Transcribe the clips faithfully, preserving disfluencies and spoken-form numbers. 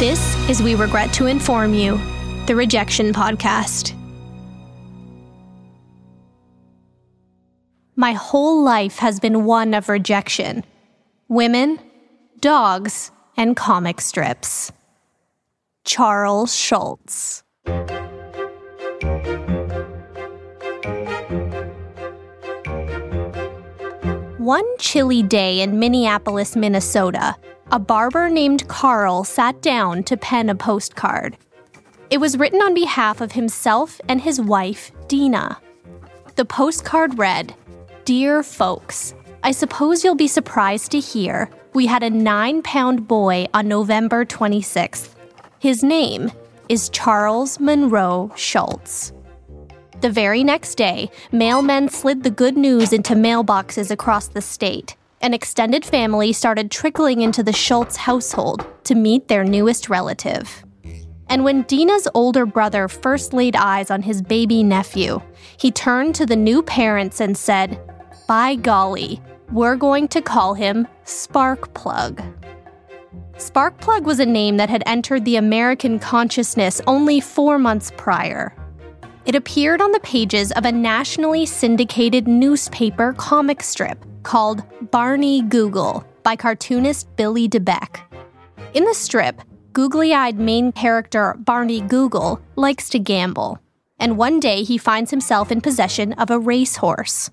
This is We Regret to Inform You, the Rejection Podcast. My whole life has been one of rejection. Women, dogs, and comic strips. Charles Schulz. One chilly day in Minneapolis, Minnesota, a barber named Carl sat down to pen a postcard. It was written on behalf of himself and his wife, Dina. The postcard read, "Dear folks, I suppose you'll be surprised to hear we had a nine-pound boy on November twenty-sixth. His name is Charles Monroe Schulz." The very next day, mailmen slid the good news into mailboxes across the state. An extended family started trickling into the Schulz household to meet their newest relative. And when Dina's older brother first laid eyes on his baby nephew, he turned to the new parents and said, "By golly, we're going to call him Sparkplug." Sparkplug was a name that had entered the American consciousness only four months prior. It appeared on the pages of a nationally syndicated newspaper comic strip called Barney Google by cartoonist Billy DeBeck. In the strip, googly-eyed main character Barney Google likes to gamble, and one day he finds himself in possession of a racehorse.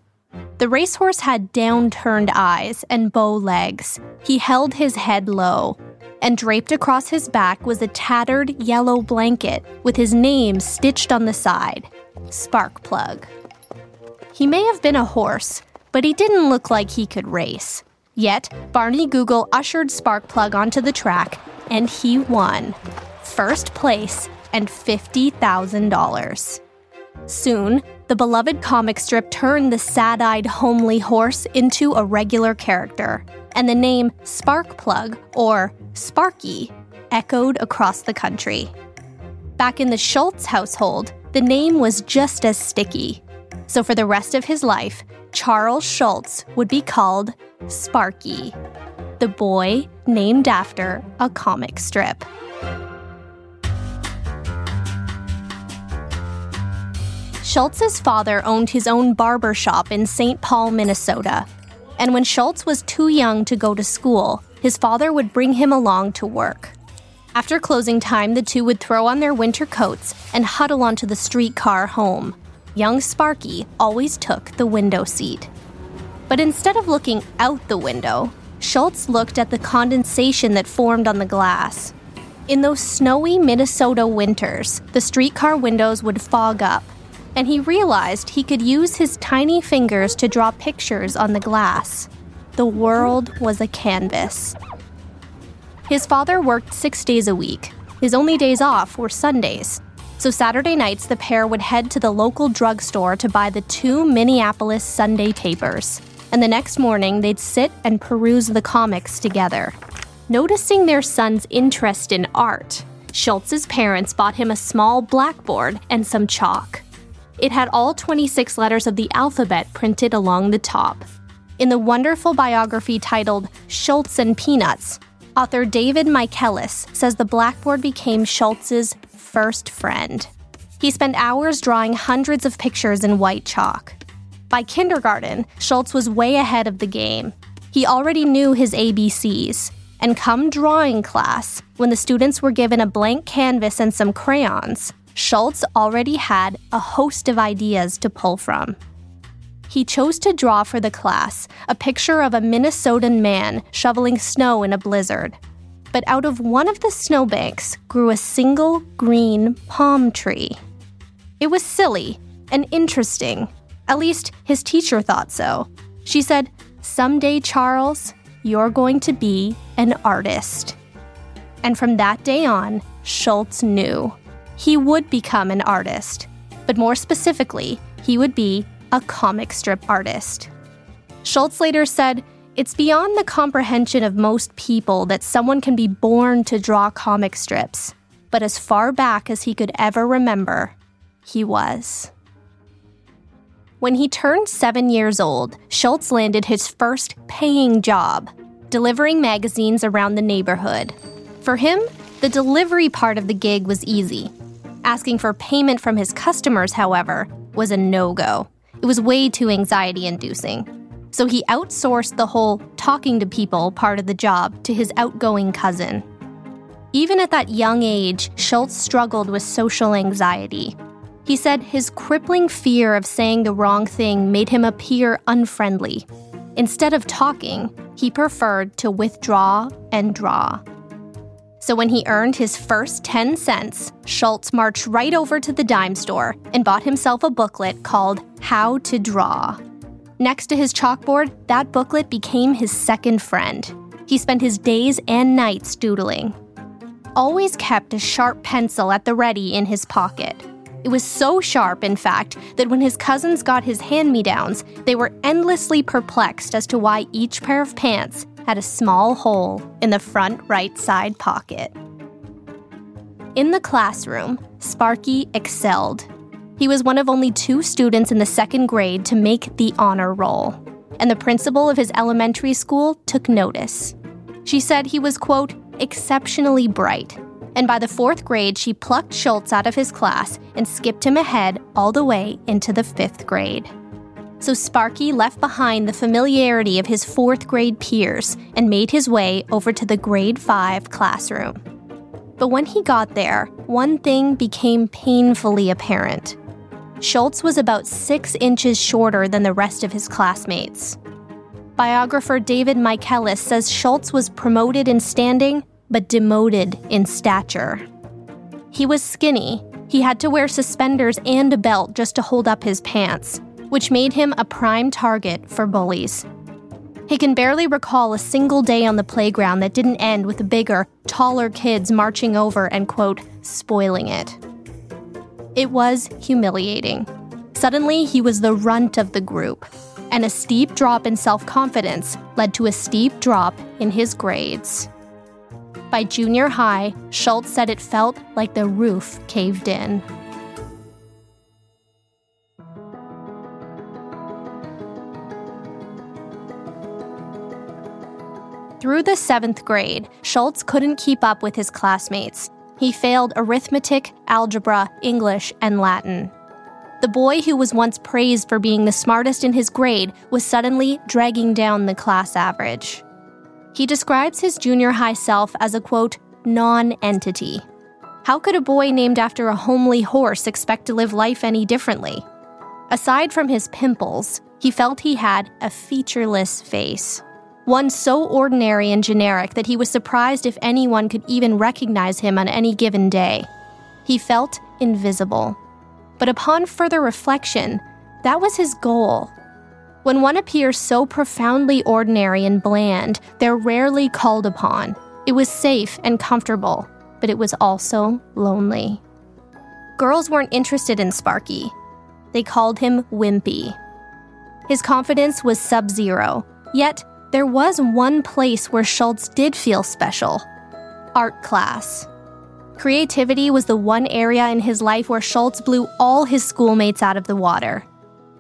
The racehorse had downturned eyes and bow legs. He held his head low, and draped across his back was a tattered yellow blanket with his name stitched on the side, Sparkplug. He may have been a horse, but he didn't look like he could race. Yet, Barney Google ushered Sparkplug onto the track, and he won. First place and fifty thousand dollars. Soon, the beloved comic strip turned the sad-eyed, homely horse into a regular character, and the name Sparkplug, or Sparky, echoed across the country. Back in the Schulz household, the name was just as sticky. So for the rest of his life, Charles Schulz would be called Sparky, the boy named after a comic strip. Schulz's father owned his own barber shop in Saint Paul, Minnesota. And when Schulz was too young to go to school, his father would bring him along to work. After closing time, the two would throw on their winter coats and huddle onto the streetcar home. young Sparky always took the window seat. But instead of looking out the window, Schulz looked at the condensation that formed on the glass. In those snowy Minnesota winters, the streetcar windows would fog up, and he realized he could use his tiny fingers to draw pictures on the glass. The world was a canvas. His father worked six days a week. His only days off were Sundays. So Saturday nights, the pair would head to the local drugstore to buy the two Minneapolis Sunday papers. And the next morning, they'd sit and peruse the comics together. Noticing their son's interest in art, Schulz's parents bought him a small blackboard and some chalk. It had all twenty-six letters of the alphabet printed along the top. In the wonderful biography titled Schulz and Peanuts, author David Michaelis says the blackboard became Schulz's first friend. He spent hours drawing hundreds of pictures in white chalk. By kindergarten, Schulz was way ahead of the game. He already knew his A B Cs. And come drawing class, when the students were given a blank canvas and some crayons, Schulz already had a host of ideas to pull from. He chose to draw for the class a picture of a Minnesotan man shoveling snow in a blizzard. But out of one of the snowbanks grew a single green palm tree. It was silly and interesting. At least his teacher thought so. She said, "Someday, Charles, you're going to be an artist." And from that day on, Schulz knew. He would become an artist, but more specifically, he would be a comic strip artist. Schulz later said, "It's beyond the comprehension of most people that someone can be born to draw comic strips, but as far back as he could ever remember, he was." When he turned seven years old, Schulz landed his first paying job, delivering magazines around the neighborhood. For him, the delivery part of the gig was easy. Asking for payment from his customers, however, was a no-go. It was way too anxiety-inducing. So he outsourced the whole talking to people part of the job to his outgoing cousin. Even at that young age, Schulz struggled with social anxiety. He said his crippling fear of saying the wrong thing made him appear unfriendly. Instead of talking, he preferred to withdraw and draw. So when he earned his first ten cents, Schulz marched right over to the dime store and bought himself a booklet called How to Draw. Next to his chalkboard, that booklet became his second friend. He spent his days and nights doodling. Always kept a sharp pencil at the ready in his pocket. It was so sharp, in fact, that when his cousins got his hand-me-downs, they were endlessly perplexed as to why each pair of pants had a small hole in the front right side pocket. In the classroom, Sparky excelled. He was one of only two students in the second grade to make the honor roll, and the principal of his elementary school took notice. She said he was, quote, exceptionally bright, and by the fourth grade, she plucked Schulz out of his class and skipped him ahead all the way into the fifth grade. So Sparky left behind the familiarity of his fourth grade peers and made his way over to the grade five classroom. But when he got there, one thing became painfully apparent. Schulz was about six inches shorter than the rest of his classmates. Biographer David Michaelis says Schulz was promoted in standing but demoted in stature. He was skinny. He had to wear suspenders and a belt just to hold up his pants, which made him a prime target for bullies. He can barely recall a single day on the playground that didn't end with bigger, taller kids marching over and, quote, spoiling it. It was humiliating. Suddenly, he was the runt of the group, and a steep drop in self-confidence led to a steep drop in his grades. By junior high, Schulz said it felt like the roof caved in. Through the seventh grade, Schulz couldn't keep up with his classmates. He failed arithmetic, algebra, English, and Latin. The boy who was once praised for being the smartest in his grade was suddenly dragging down the class average. He describes his junior high self as a, quote, non-entity. How could a boy named after a homely horse expect to live life any differently? Aside from his pimples, he felt he had a featureless face. One so ordinary and generic that he was surprised if anyone could even recognize him on any given day. He felt invisible. But upon further reflection, that was his goal. When one appears so profoundly ordinary and bland, they're rarely called upon. It was safe and comfortable, but it was also lonely. Girls weren't interested in Sparky. They called him Wimpy. His confidence was sub-zero, yet there was one place where Schulz did feel special: art class. Creativity was the one area in his life where Schulz blew all his schoolmates out of the water.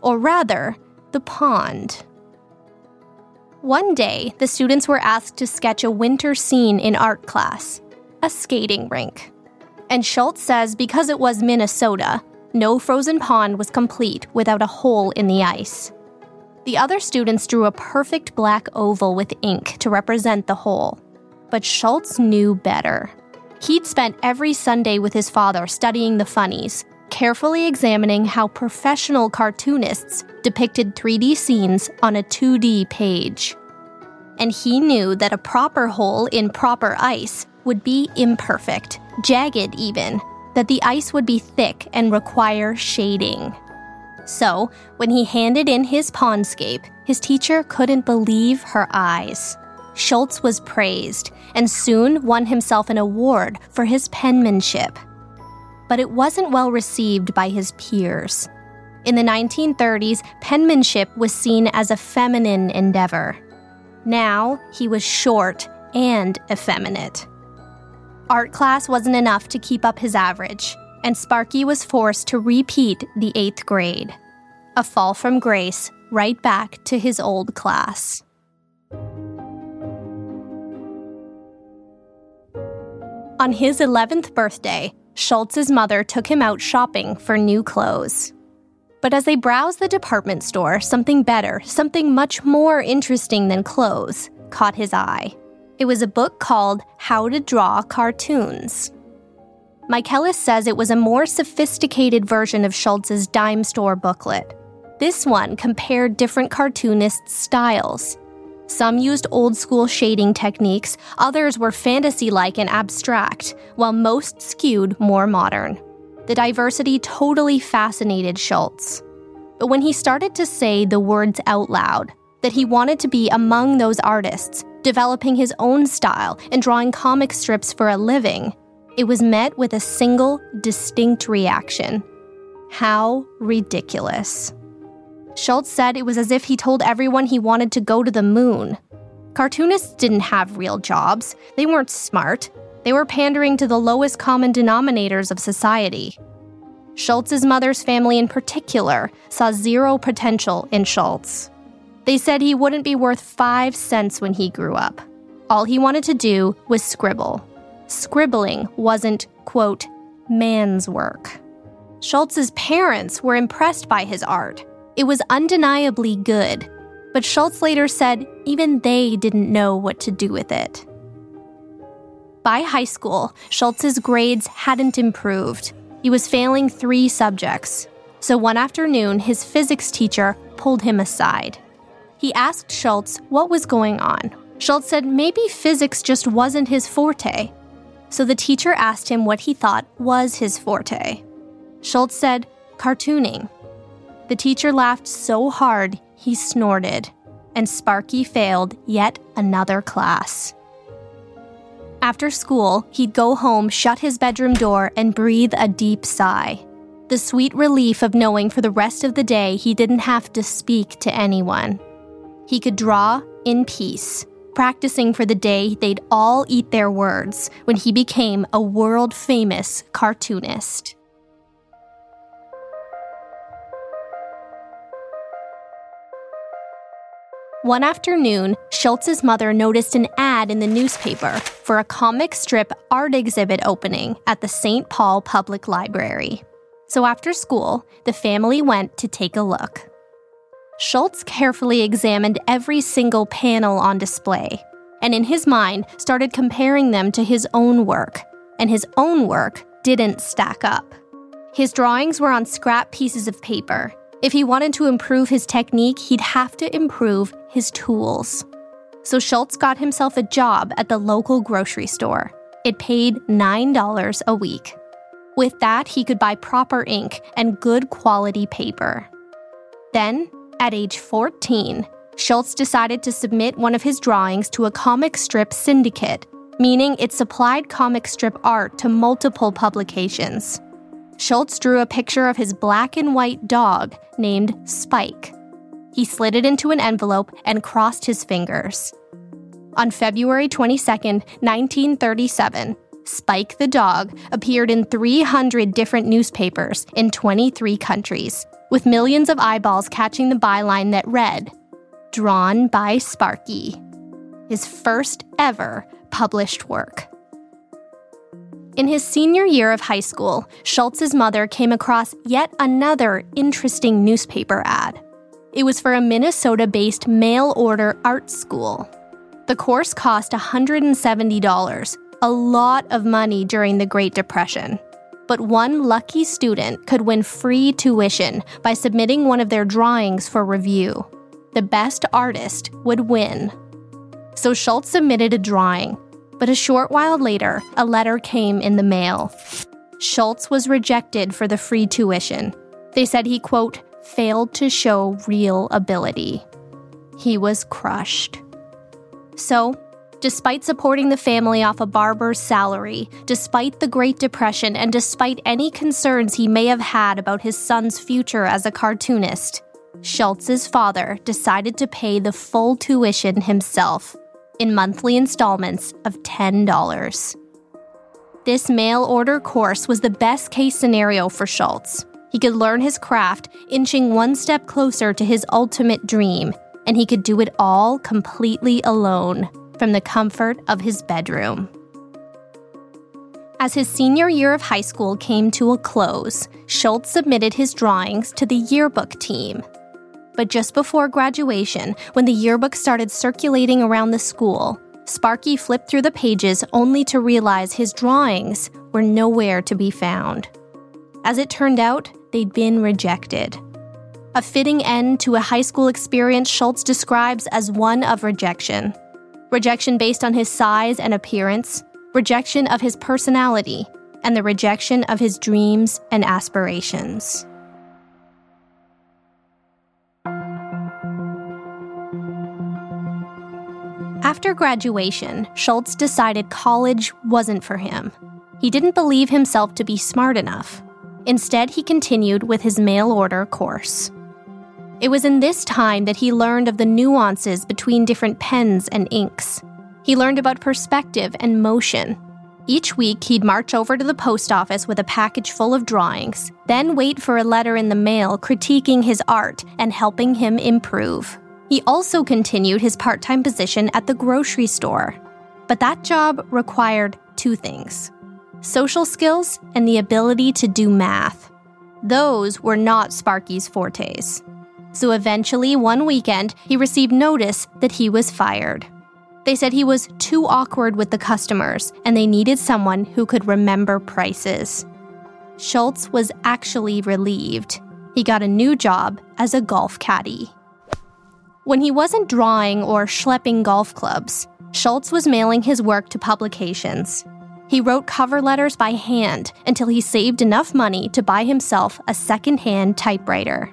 Or rather, the pond. One day, the students were asked to sketch a winter scene in art class, a skating rink. And Schulz says because it was Minnesota, no frozen pond was complete without a hole in the ice. The other students drew a perfect black oval with ink to represent the hole. But Schulz knew better. He'd spent every Sunday with his father studying the funnies, carefully examining how professional cartoonists depicted three D scenes on a two D page. And he knew that a proper hole in proper ice would be imperfect, jagged even, that the ice would be thick and require shading. So, when he handed in his pondscape, his teacher couldn't believe her eyes. Schulz was praised and soon won himself an award for his penmanship. But it wasn't well received by his peers. In the nineteen thirties, penmanship was seen as a feminine endeavor. Now, he was short and effeminate. Art class wasn't enough to keep up his average, and Sparky was forced to repeat the eighth grade. A fall from grace, right back to his old class. On his eleventh birthday, Schulz's mother took him out shopping for new clothes. But as they browsed the department store, something better, something much more interesting than clothes, caught his eye. It was a book called How to Draw Cartoons. Michaelis says it was a more sophisticated version of Schulz's dime store booklet. This one compared different cartoonists' styles. Some used old-school shading techniques, others were fantasy-like and abstract, while most skewed more modern. The diversity totally fascinated Schulz. But when he started to say the words out loud, that he wanted to be among those artists, developing his own style and drawing comic strips for a living, it was met with a single, distinct reaction. How ridiculous. Schulz said it was as if he told everyone he wanted to go to the moon. Cartoonists didn't have real jobs. They weren't smart. They were pandering to the lowest common denominators of society. Schulz's mother's family in particular saw zero potential in Schulz. They said he wouldn't be worth five cents when he grew up. All he wanted to do was scribble. Scribbling wasn't, quote, man's work. Schulz's parents were impressed by his art. It was undeniably good, but Schulz later said even they didn't know what to do with it. By high school, Schulz's grades hadn't improved. He was failing three subjects. So one afternoon, his physics teacher pulled him aside. He asked Schulz what was going on. Schulz said maybe physics just wasn't his forte. So the teacher asked him what he thought was his forte. Schulz said, cartooning. The teacher laughed so hard, he snorted, and Sparky failed yet another class. After school, he'd go home, shut his bedroom door, and breathe a deep sigh. The sweet relief of knowing for the rest of the day he didn't have to speak to anyone. He could draw in peace, practicing for the day they'd all eat their words when he became a world-famous cartoonist. One afternoon, Schulz's mother noticed an ad in the newspaper for a comic strip art exhibit opening at the Saint Paul Public Library. So after school, the family went to take a look. Schulz carefully examined every single panel on display, and in his mind started comparing them to his own work, and his own work didn't stack up. His drawings were on scrap pieces of paper, If he wanted to improve his technique, he'd have to improve his tools. So Schulz got himself a job at the local grocery store. It paid nine dollars a week. With that, he could buy proper ink and good quality paper. Then, at age fourteen, Schulz decided to submit one of his drawings to a comic strip syndicate, meaning it supplied comic strip art to multiple publications. Schulz drew a picture of his black and white dog named Spike. He slid it into an envelope and crossed his fingers. On February twenty-second, nineteen thirty-seven, Spike the dog appeared in three hundred different newspapers in twenty-three countries, with millions of eyeballs catching the byline that read, "Drawn by Sparky," his first ever published work. In his senior year of high school, Schulz's mother came across yet another interesting newspaper ad. It was for a Minnesota-based mail-order art school. The course cost one hundred seventy dollars, a lot of money during the Great Depression. But one lucky student could win free tuition by submitting one of their drawings for review. The best artist would win. So Schulz submitted a drawing, but a short while later, a letter came in the mail. Schulz was rejected for the free tuition. They said he, quote, failed to show real ability. He was crushed. So, despite supporting the family off a barber's salary, despite the Great Depression, and despite any concerns he may have had about his son's future as a cartoonist, Schulz's father decided to pay the full tuition himself in monthly installments of ten dollars. This mail-order course was the best-case scenario for Schulz. He could learn his craft, inching one step closer to his ultimate dream, and he could do it all completely alone, from the comfort of his bedroom. As his senior year of high school came to a close, Schulz submitted his drawings to the yearbook team. But just before graduation, when the yearbook started circulating around the school, Sparky flipped through the pages only to realize his drawings were nowhere to be found. As it turned out, they'd been rejected. A fitting end to a high school experience Schulz describes as one of rejection. Rejection based on his size and appearance, rejection of his personality, and the rejection of his dreams and aspirations. After graduation, Schulz decided college wasn't for him. He didn't believe himself to be smart enough. Instead, he continued with his mail-order course. It was in this time that he learned of the nuances between different pens and inks. He learned about perspective and motion. Each week, he'd march over to the post office with a package full of drawings, then wait for a letter in the mail critiquing his art and helping him improve. He also continued his part-time position at the grocery store. But that job required two things: social skills, and the ability to do math. Those were not Sparky's fortes. So eventually, one weekend, he received notice that he was fired. They said he was too awkward with the customers, and they needed someone who could remember prices. Schulz was actually relieved. He got a new job as a golf caddy. When he wasn't drawing or schlepping golf clubs, Schulz was mailing his work to publications. He wrote cover letters by hand until he saved enough money to buy himself a second-hand typewriter.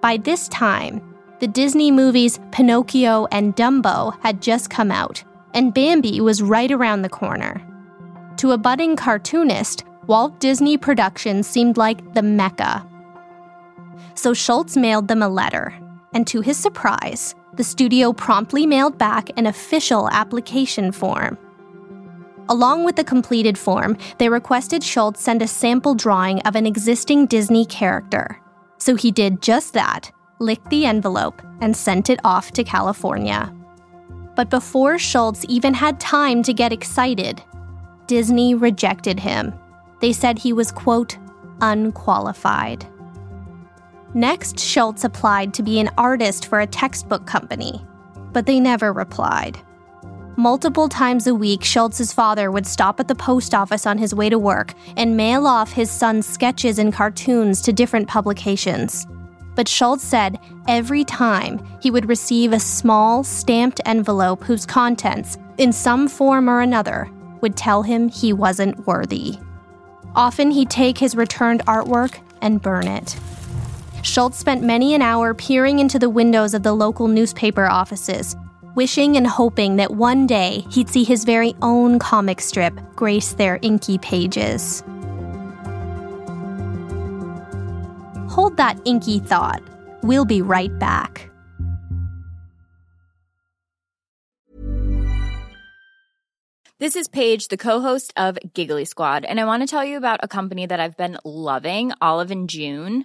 By this time, the Disney movies Pinocchio and Dumbo had just come out, and Bambi was right around the corner. To a budding cartoonist, Walt Disney Productions seemed like the mecca. So Schulz mailed them a letter, and to his surprise, the studio promptly mailed back an official application form. Along with the completed form, they requested Schulz send a sample drawing of an existing Disney character. So he did just that, licked the envelope, and sent it off to California. But before Schulz even had time to get excited, Disney rejected him. They said he was, quote, unqualified. Next, Schulz applied to be an artist for a textbook company, but they never replied. Multiple times a week, Schulz's father would stop at the post office on his way to work and mail off his son's sketches and cartoons to different publications. but Schulz said every time he would receive a small, stamped envelope whose contents, in some form or another, would tell him he wasn't worthy. Often he'd take his returned artwork and burn it. Schulz spent many an hour peering into the windows of the local newspaper offices, wishing and hoping that one day he'd see his very own comic strip grace their inky pages. Hold that inky thought. We'll be right back. This is Paige, the co-host of Giggly Squad, and I want to tell you about a company that I've been loving, Olive and June.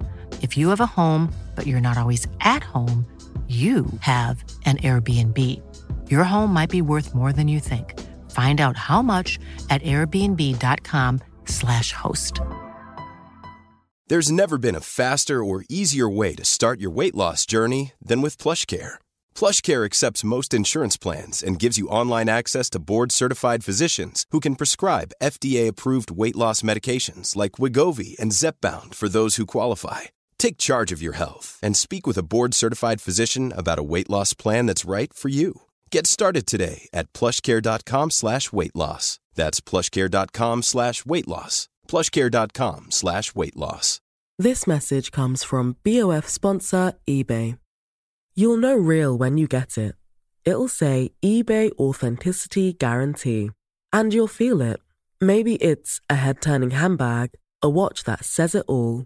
If you have a home, but you're not always at home, you have an Airbnb. Your home might be worth more than you think. Find out how much at airbnb.com slash host. There's never been a faster or easier way to start your weight loss journey than with PlushCare. PlushCare accepts most insurance plans and gives you online access to board-certified physicians who can prescribe F D A-approved weight loss medications like Wegovy and Zepbound for those who qualify. Take charge of your health and speak with a board-certified physician about a weight loss plan that's right for you. Get started today at plushcare.com slash weight loss. That's plushcare.com slash weight loss. plushcare.com slash weight loss. This message comes from B O F sponsor eBay. You'll know real when you get it. It'll say eBay Authenticity Guarantee. And you'll feel it. Maybe it's a head-turning handbag, a watch that says it all,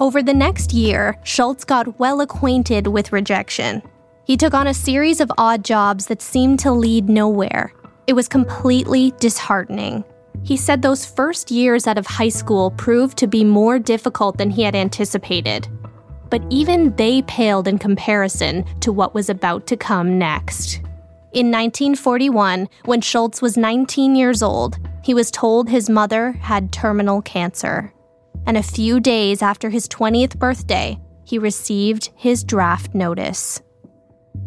Over the next year, Schulz got well acquainted with rejection. He took on a series of odd jobs that seemed to lead nowhere. It was completely disheartening. He said those first years out of high school proved to be more difficult than he had anticipated. But even they paled in comparison to what was about to come next. In nineteen forty-one, when Schulz was nineteen years old, he was told his mother had terminal cancer. And a few days after his twentieth birthday, he received his draft notice.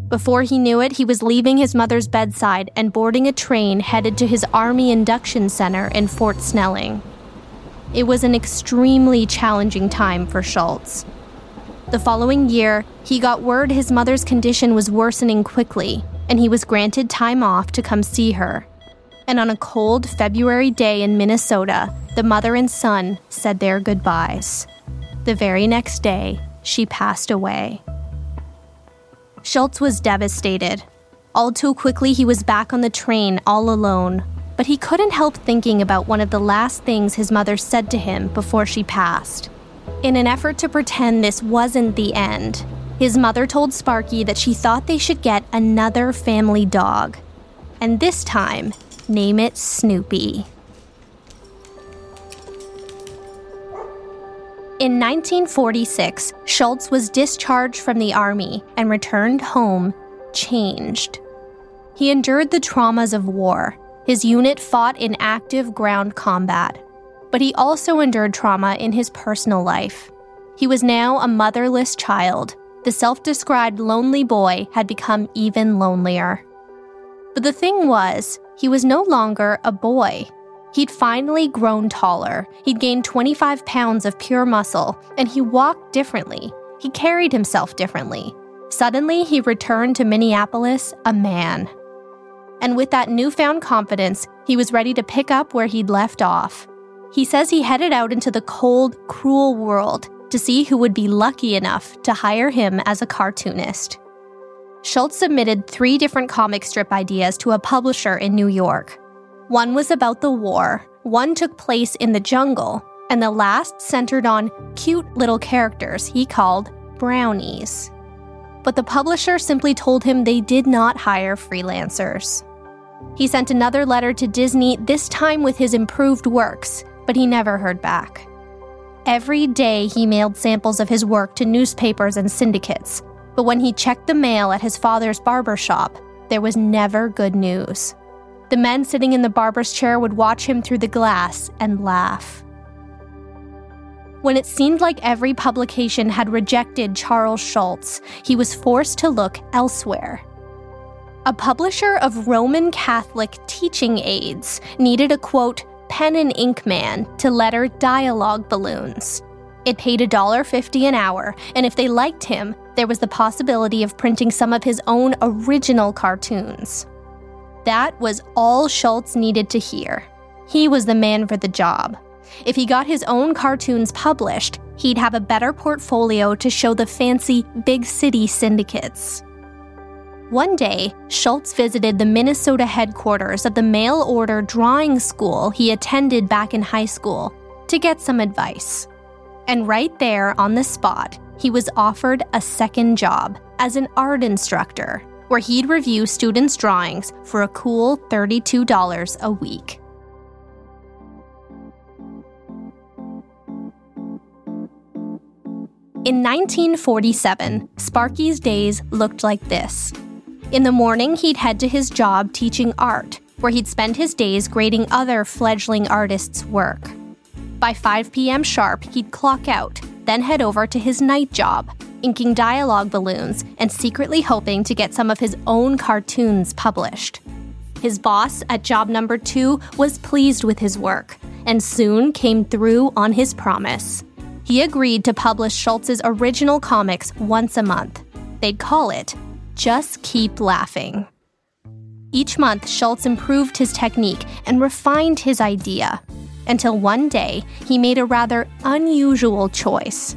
Before he knew it, he was leaving his mother's bedside and boarding a train headed to his Army Induction Center in Fort Snelling. It was an extremely challenging time for Schulz. The following year, he got word his mother's condition was worsening quickly, and he was granted time off to come see her. And on a cold February day in Minnesota, the mother and son said their goodbyes. The very next day, she passed away. Schulz was devastated. All too quickly, he was back on the train all alone, but he couldn't help thinking about one of the last things his mother said to him before she passed. In an effort to pretend this wasn't the end, his mother told Sparky that she thought they should get another family dog. And this time, name it Snoopy. In nineteen forty-six, Schulz was discharged from the army and returned home changed. He endured the traumas of war. His unit fought in active ground combat. But he also endured trauma in his personal life. He was now a motherless child. The self-described lonely boy had become even lonelier. But the thing was, he was no longer a boy. He'd finally grown taller. He'd gained twenty-five pounds of pure muscle, and he walked differently. He carried himself differently. Suddenly, he returned to Minneapolis a man. And with that newfound confidence, he was ready to pick up where he'd left off. He says he headed out into the cold, cruel world to see who would be lucky enough to hire him as a cartoonist. Schulz submitted three different comic strip ideas to a publisher in New York. One was about the war, one took place in the jungle, and the last centered on cute little characters he called brownies. But the publisher simply told him they did not hire freelancers. He sent another letter to Disney, this time with his improved works, but he never heard back. Every day he mailed samples of his work to newspapers and syndicates, but when he checked the mail at his father's barber shop, there was never good news. The men sitting in the barber's chair would watch him through the glass and laugh. When it seemed like every publication had rejected Charles Schulz, he was forced to look elsewhere. A publisher of Roman Catholic teaching aids needed a, quote, pen and ink man to letter dialogue balloons. It paid a dollar fifty an hour, and if they liked him, there was the possibility of printing some of his own original cartoons. That was all Schulz needed to hear. He was the man for the job. If he got his own cartoons published, he'd have a better portfolio to show the fancy big city syndicates. One day, Schulz visited the Minnesota headquarters of the mail-order drawing school he attended back in high school to get some advice. And right there on the spot, he was offered a second job as an art instructor, where he'd review students' drawings for a cool thirty-two dollars a week. In nineteen forty-seven, Sparky's days looked like this. In the morning, he'd head to his job teaching art, where he'd spend his days grading other fledgling artists' work. By five p.m. sharp, he'd clock out, then head over to his night job, inking dialogue balloons and secretly hoping to get some of his own cartoons published. His boss at job number two was pleased with his work and soon came through on his promise. He agreed to publish Schulz's original comics once a month. They'd call it Just Keep Laughing. Each month, Schulz improved his technique and refined his idea, until one day he made a rather unusual choice.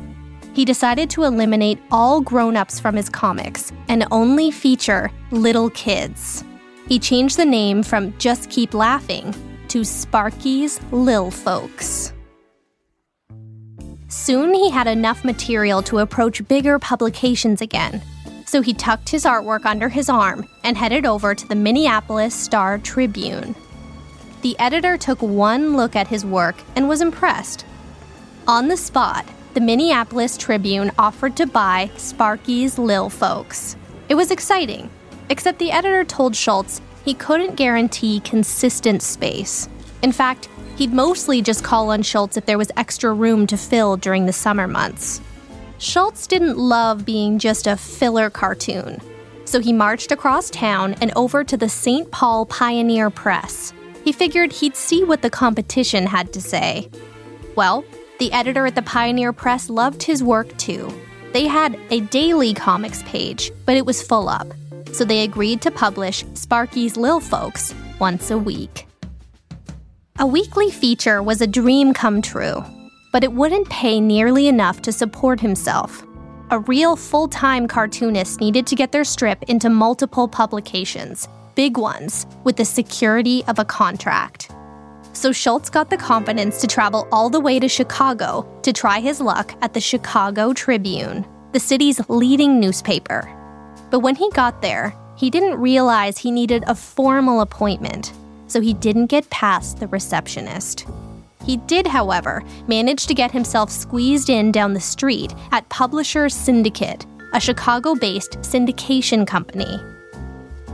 He decided to eliminate all grown-ups from his comics and only feature little kids. He changed the name from Just Keep Laughing to Sparky's Lil Folks. Soon he had enough material to approach bigger publications again, so he tucked his artwork under his arm and headed over to the Minneapolis Star Tribune. The editor took one look at his work and was impressed. On the spot, the Minneapolis Tribune offered to buy Sparky's Lil Folks. It was exciting, except the editor told Schulz he couldn't guarantee consistent space. In fact, he'd mostly just call on Schulz if there was extra room to fill during the summer months. Schulz didn't love being just a filler cartoon, so he marched across town and over to the Saint Paul Pioneer Press. He figured he'd see what the competition had to say. Well, the editor at the Pioneer Press loved his work too. They had a daily comics page, but it was full up, so they agreed to publish Sparky's Lil Folks once a week. A weekly feature was a dream come true, but it wouldn't pay nearly enough to support himself. A real full-time cartoonist needed to get their strip into multiple publications, big ones, with the security of a contract. So Schulz got the confidence to travel all the way to Chicago to try his luck at the Chicago Tribune, the city's leading newspaper. But when he got there, he didn't realize he needed a formal appointment, so he didn't get past the receptionist. He did, however, manage to get himself squeezed in down the street at Publishers Syndicate, a Chicago-based syndication company.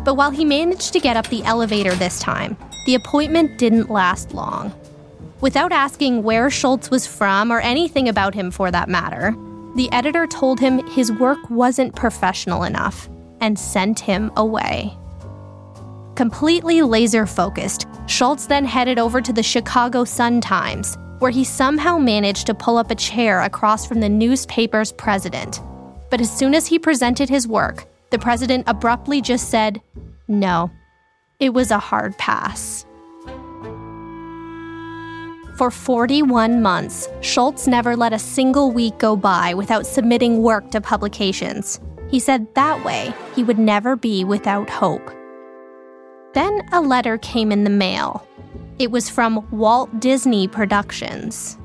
But while he managed to get up the elevator this time, the appointment didn't last long. Without asking where Schulz was from or anything about him for that matter, the editor told him his work wasn't professional enough and sent him away. Completely laser-focused, Schulz then headed over to the Chicago Sun-Times, where he somehow managed to pull up a chair across from the newspaper's president. But as soon as he presented his work, the president abruptly just said, "No, it was a hard pass." For forty-one months, Schulz never let a single week go by without submitting work to publications. He said that way, he would never be without hope. Then a letter came in the mail. It was from Walt Disney Productions.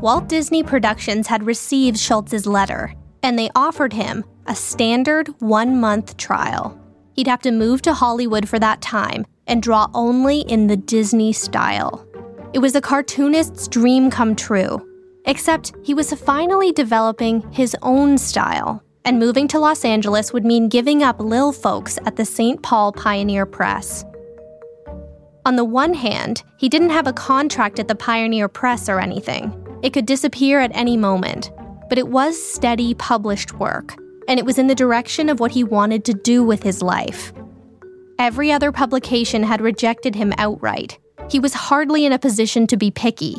Walt Disney Productions had received Schulz's letter, and they offered him a standard one-month trial. He'd have to move to Hollywood for that time and draw only in the Disney style. It was a cartoonist's dream come true, except he was finally developing his own style, and moving to Los Angeles would mean giving up Lil Folks at the Saint Paul Pioneer Press. On the one hand, he didn't have a contract at the Pioneer Press or anything. It could disappear at any moment, but it was steady published work, and it was in the direction of what he wanted to do with his life. Every other publication had rejected him outright. He was hardly in a position to be picky,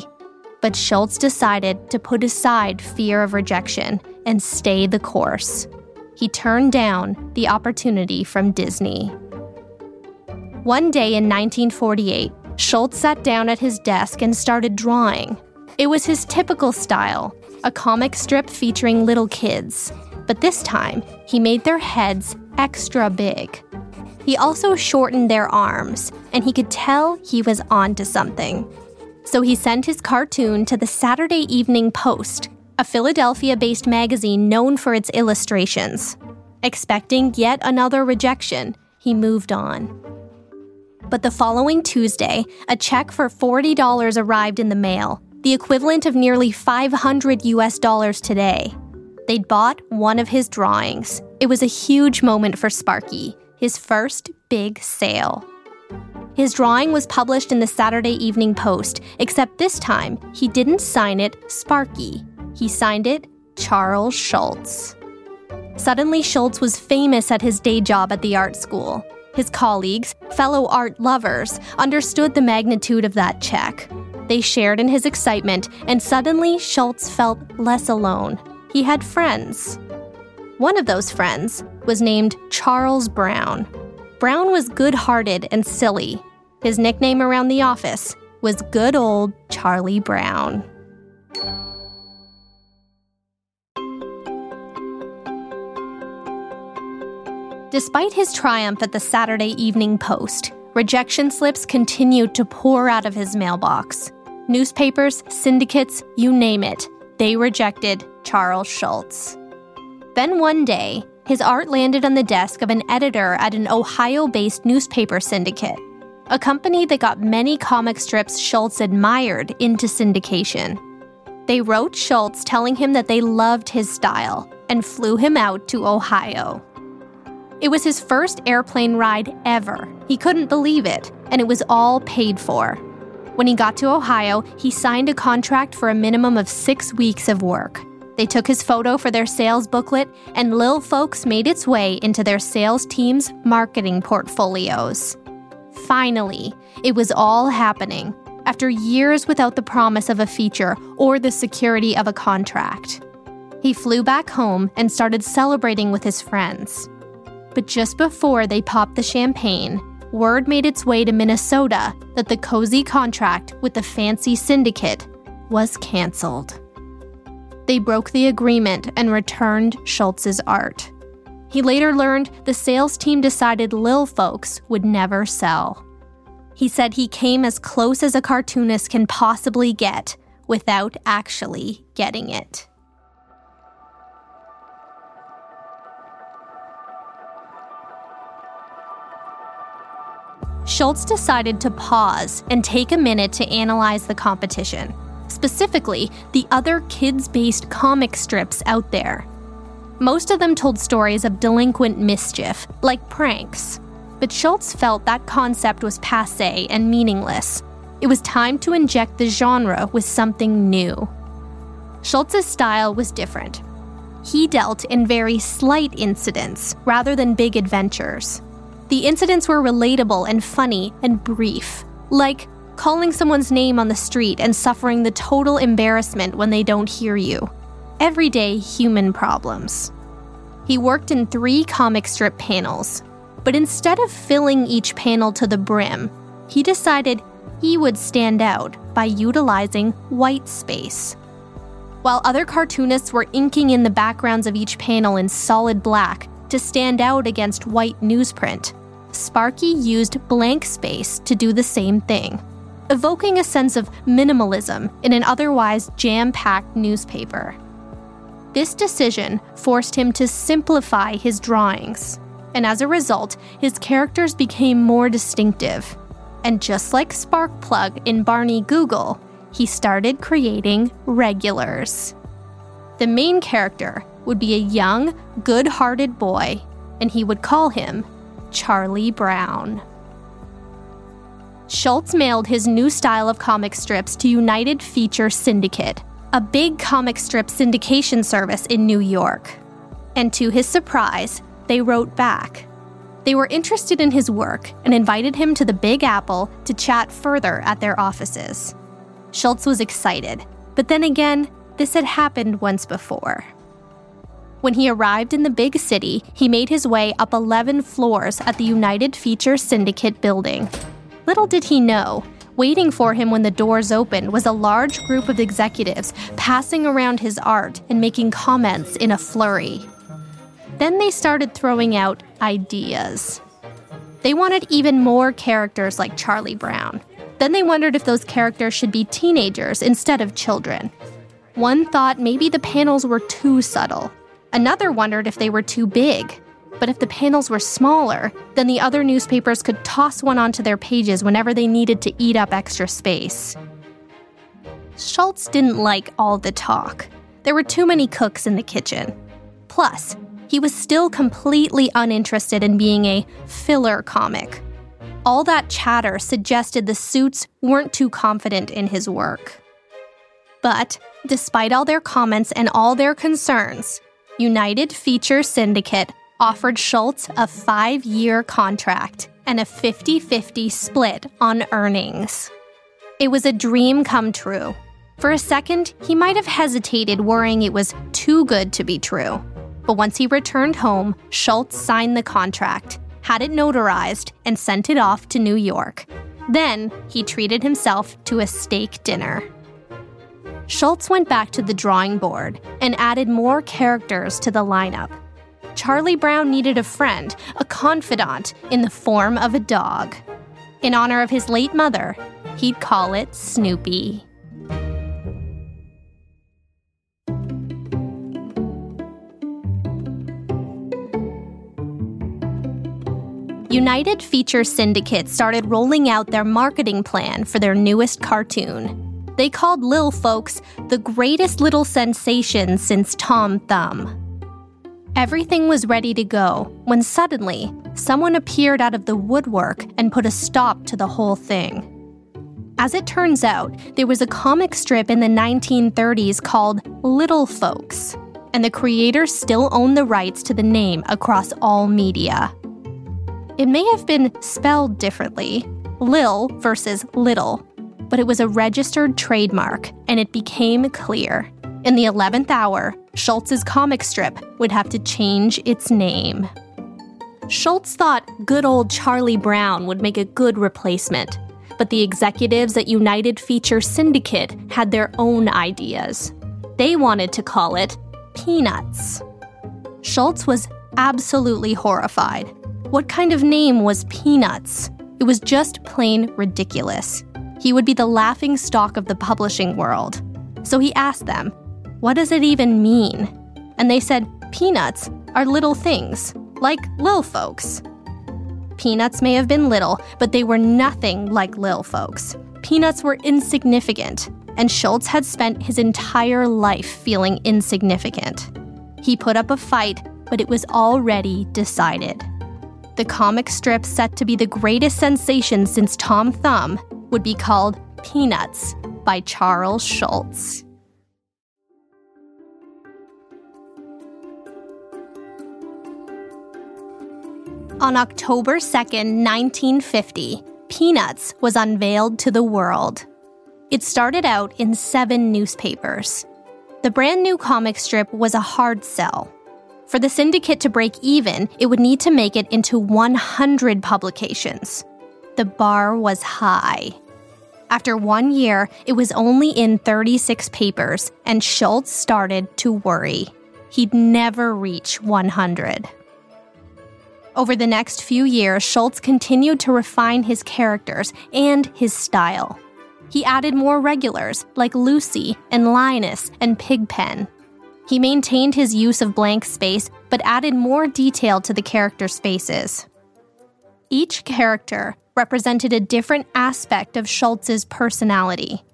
but Schulz decided to put aside fear of rejection and stay the course. He turned down the opportunity from Disney. One day in nineteen forty-eight, Schulz sat down at his desk and started drawing. It was his typical style, a comic strip featuring little kids. But this time, he made their heads extra big. He also shortened their arms, and he could tell he was onto something. So he sent his cartoon to the Saturday Evening Post, a Philadelphia-based magazine known for its illustrations. Expecting yet another rejection, he moved on. But the following Tuesday, a check for forty dollars arrived in the mail, the equivalent of nearly five hundred U S dollars today. They'd bought one of his drawings. It was a huge moment for Sparky, his first big sale. His drawing was published in the Saturday Evening Post, except this time, he didn't sign it Sparky. He signed it Charles Schulz. Suddenly, Schulz was famous at his day job at the art school. His colleagues, fellow art lovers, understood the magnitude of that check. They shared in his excitement, and suddenly Schulz felt less alone. He had friends. One of those friends was named Charles Brown. Brown was good-hearted and silly. His nickname around the office was Good Old Charlie Brown. Despite his triumph at the Saturday Evening Post, rejection slips continued to pour out of his mailbox. Newspapers, syndicates, you name it, they rejected Charles Schulz. Then one day, his art landed on the desk of an editor at an Ohio-based newspaper syndicate, a company that got many comic strips Schulz admired into syndication. They wrote Schulz telling him that they loved his style and flew him out to Ohio. It was his first airplane ride ever. He couldn't believe it, and it was all paid for. When he got to Ohio, he signed a contract for a minimum of six weeks of work. They took his photo for their sales booklet, and Lil Folks made its way into their sales team's marketing portfolios. Finally, it was all happening, after years without the promise of a feature or the security of a contract. He flew back home and started celebrating with his friends. But just before they popped the champagne, word made its way to Minnesota that the cozy contract with the fancy syndicate was canceled. They broke the agreement and returned Schulz's art. He later learned the sales team decided Lil Folks would never sell. He said he came as close as a cartoonist can possibly get without actually getting it. Schulz decided to pause and take a minute to analyze the competition, specifically the other kids-based comic strips out there. Most of them told stories of delinquent mischief, like pranks. But Schulz felt that concept was passé and meaningless. It was time to inject the genre with something new. Schulz's style was different. He dealt in very slight incidents rather than big adventures. The incidents were relatable and funny and brief, like calling someone's name on the street and suffering the total embarrassment when they don't hear you. Everyday human problems. He worked in three comic strip panels, but instead of filling each panel to the brim, he decided he would stand out by utilizing white space. While other cartoonists were inking in the backgrounds of each panel in solid black to stand out against white newsprint, Sparky used blank space to do the same thing, evoking a sense of minimalism in an otherwise jam-packed newspaper. This decision forced him to simplify his drawings, and as a result, his characters became more distinctive. And just like Sparkplug in Barney Google, he started creating regulars. The main character would be a young, good-hearted boy, and he would call him Charlie Brown. Schulz mailed his new style of comic strips to United Feature Syndicate, a big comic strip syndication service in New York. And to his surprise, they wrote back. They were interested in his work and invited him to the Big Apple to chat further at their offices. Schulz was excited, but then again, this had happened once before. When he arrived in the big city, he made his way up eleven floors at the United Feature Syndicate building. Little did he know, waiting for him when the doors opened was a large group of executives passing around his art and making comments in a flurry. Then they started throwing out ideas. They wanted even more characters like Charlie Brown. Then they wondered if those characters should be teenagers instead of children. One thought maybe the panels were too subtle. Another wondered if they were too big. But if the panels were smaller, then the other newspapers could toss one onto their pages whenever they needed to eat up extra space. Schulz didn't like all the talk. There were too many cooks in the kitchen. Plus, he was still completely uninterested in being a filler comic. All that chatter suggested the suits weren't too confident in his work. But, despite all their comments and all their concerns, United Feature Syndicate offered Schulz a five-year contract and a fifty-fifty split on earnings. It was a dream come true. For a second, he might have hesitated, worrying it was too good to be true. But once he returned home, Schulz signed the contract, had it notarized, and sent it off to New York. Then, he treated himself to a steak dinner. Schulz went back to the drawing board and added more characters to the lineup. Charlie Brown needed a friend, a confidant, in the form of a dog. In honor of his late mother, he'd call it Snoopy. United Feature Syndicate started rolling out their marketing plan for their newest cartoon. They called Lil Folks the greatest little sensation since Tom Thumb. Everything was ready to go when suddenly someone appeared out of the woodwork and put a stop to the whole thing. As it turns out, there was a comic strip in the nineteen thirties called Little Folks, and the creators still own the rights to the name across all media. It may have been spelled differently, Lil versus Little, but it was a registered trademark, and it became clear. In the eleventh hour, Schulz's comic strip would have to change its name. Schulz thought good old Charlie Brown would make a good replacement, but the executives at United Feature Syndicate had their own ideas. They wanted to call it Peanuts. Schulz was absolutely horrified. What kind of name was Peanuts? It was just plain ridiculous. He would be the laughing stock of the publishing world. So he asked them, "What does it even mean?" And they said, "Peanuts are little things, like little folks." Peanuts may have been little, but they were nothing like Lil Folks. Peanuts were insignificant, and Schulz had spent his entire life feeling insignificant. He put up a fight, but it was already decided. The comic strip set to be the greatest sensation since Tom Thumb would be called Peanuts by Charles Schulz. On October second, nineteen fifty, Peanuts was unveiled to the world. It started out in seven newspapers. The brand new comic strip was a hard sell. For the syndicate to break even, it would need to make it into one hundred publications. The bar was high. After one year, it was only in thirty-six papers, and Schulz started to worry. He'd never reach one hundred. Over the next few years, Schulz continued to refine his characters and his style. He added more regulars, like Lucy and Linus and Pigpen. He maintained his use of blank space, but added more detail to the characters' faces. Each character represented a different aspect of Schulz's personality.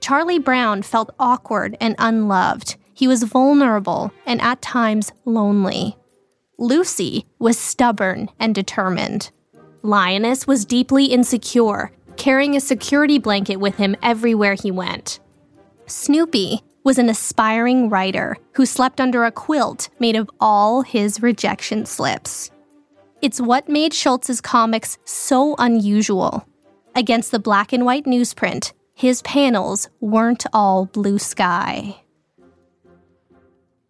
Charlie Brown felt awkward and unloved. He was vulnerable and at times lonely. Lucy was stubborn and determined. Linus was deeply insecure, carrying a security blanket with him everywhere he went. Snoopy was an aspiring writer who slept under a quilt made of all his rejection slips. It's what made Schulz's comics so unusual. Against the black and white newsprint, his panels weren't all blue sky.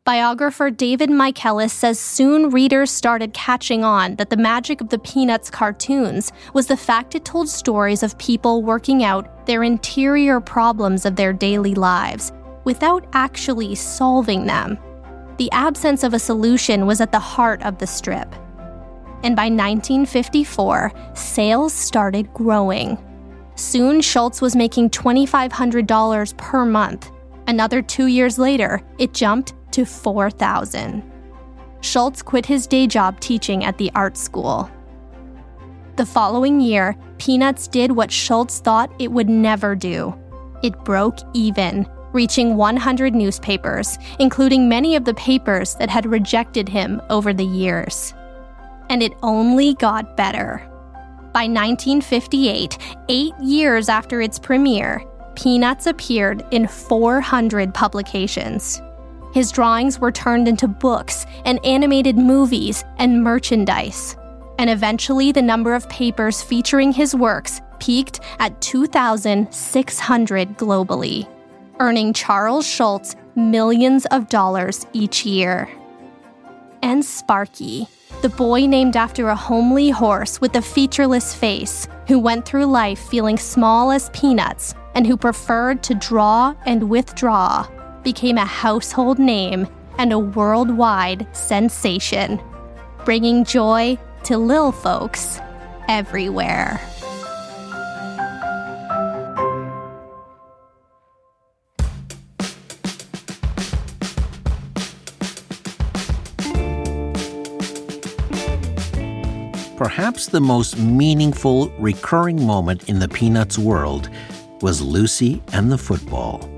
Biographer David Michaelis says soon readers started catching on that the magic of the Peanuts cartoons was the fact it told stories of people working out their interior problems of their daily lives without actually solving them. The absence of a solution was at the heart of the strip. And by nineteen fifty-four, sales started growing. Soon, Schulz was making twenty-five hundred dollars per month. Another two years later, it jumped to four thousand dollars. Schulz quit his day job teaching at the art school. The following year, Peanuts did what Schulz thought it would never do. It broke even, reaching one hundred newspapers, including many of the papers that had rejected him over the years. And it only got better. By nineteen fifty-eight, eight years after its premiere, Peanuts appeared in four hundred publications. His drawings were turned into books and animated movies and merchandise. And eventually, the number of papers featuring his works peaked at two thousand six hundred globally, earning Charles Schulz millions of dollars each year. And Sparky, the boy named after a homely horse with a featureless face, who went through life feeling small as peanuts and who preferred to draw and withdraw, became a household name and a worldwide sensation, bringing joy to Lil Folks everywhere. Perhaps the most meaningful recurring moment in the Peanuts world was Lucy and the football.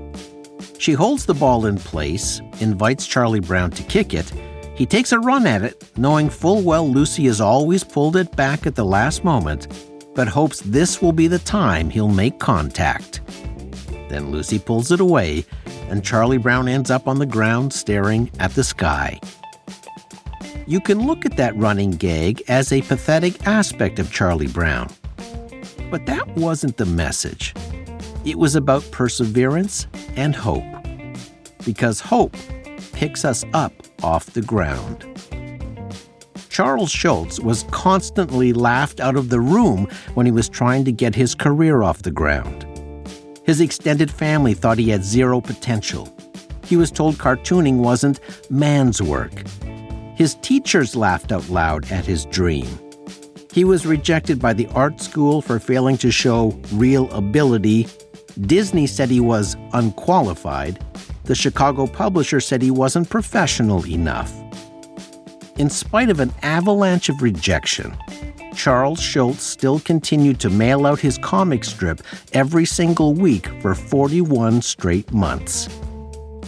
She holds the ball in place, invites Charlie Brown to kick it. He takes a run at it, knowing full well Lucy has always pulled it back at the last moment, but hopes this will be the time he'll make contact. Then Lucy pulls it away, and Charlie Brown ends up on the ground staring at the sky. You can look at that running gag as a pathetic aspect of Charlie Brown. But that wasn't the message. It was about perseverance and hope, because hope picks us up off the ground. Charles Schulz was constantly laughed out of the room when he was trying to get his career off the ground. His extended family thought he had zero potential. He was told cartooning wasn't man's work. His teachers laughed out loud at his dream. He was rejected by the art school for failing to show real ability. Disney said he was unqualified. The Chicago publisher said he wasn't professional enough. In spite of an avalanche of rejection, Charles Schulz still continued to mail out his comic strip every single week for forty-one straight months.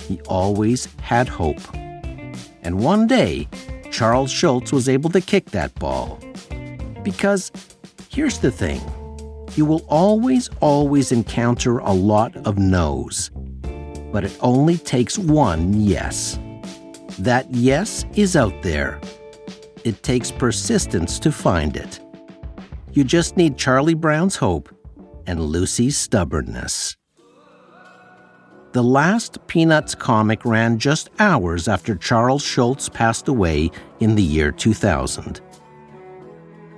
He always had hope. And one day, Charles Schulz was able to kick that ball. Because here's the thing. You will always, always encounter a lot of no's. But it only takes one yes. That yes is out there. It takes persistence to find it. You just need Charlie Brown's hope and Lucy's stubbornness. The last Peanuts comic ran just hours after Charles Schulz passed away in the year two thousand.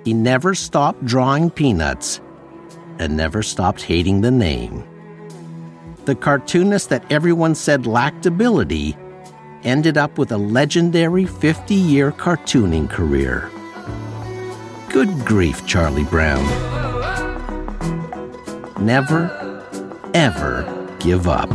He never stopped drawing Peanuts and never stopped hating the name. The cartoonist that everyone said lacked ability ended up with a legendary fifty-year cartooning career. Good grief, Charlie Brown. Never, ever give up.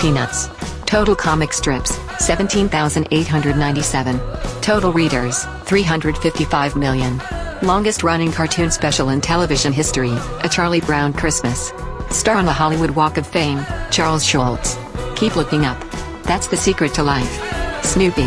Peanuts. Total comic strips, seventeen thousand eight hundred ninety-seven. Total readers, three hundred fifty-five million. Longest-running cartoon special in television history, A Charlie Brown Christmas. Star on the Hollywood Walk of Fame, Charles Schulz. Keep looking up. That's the secret to life. Snoopy.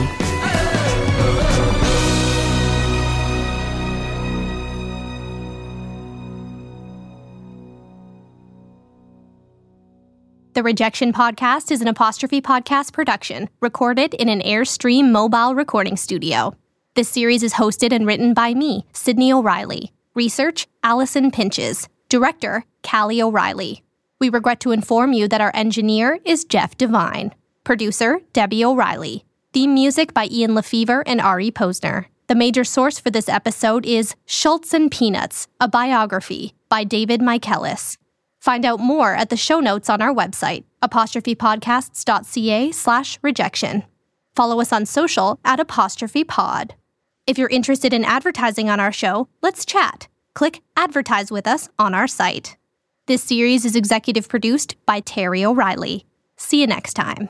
The Rejection Podcast is an Apostrophe Podcast production, recorded in an Airstream mobile recording studio. This series is hosted and written by me, Sydney O'Reilly. Research, Allison Pinches. Director, Callie O'Reilly. We regret to inform you that our engineer is Jeff Devine. Producer, Debbie O'Reilly. Theme music by Ian Lefevre and Ari Posner. The major source for this episode is Schulz and Peanuts, a biography by David Michaelis. Find out more at the show notes on our website, apostrophe podcasts dot c a slash rejection. Follow us on social at apostrophe pod. If you're interested in advertising on our show, let's chat. Click Advertise with us on our site. This series is executive produced by Terry O'Reilly. See you next time.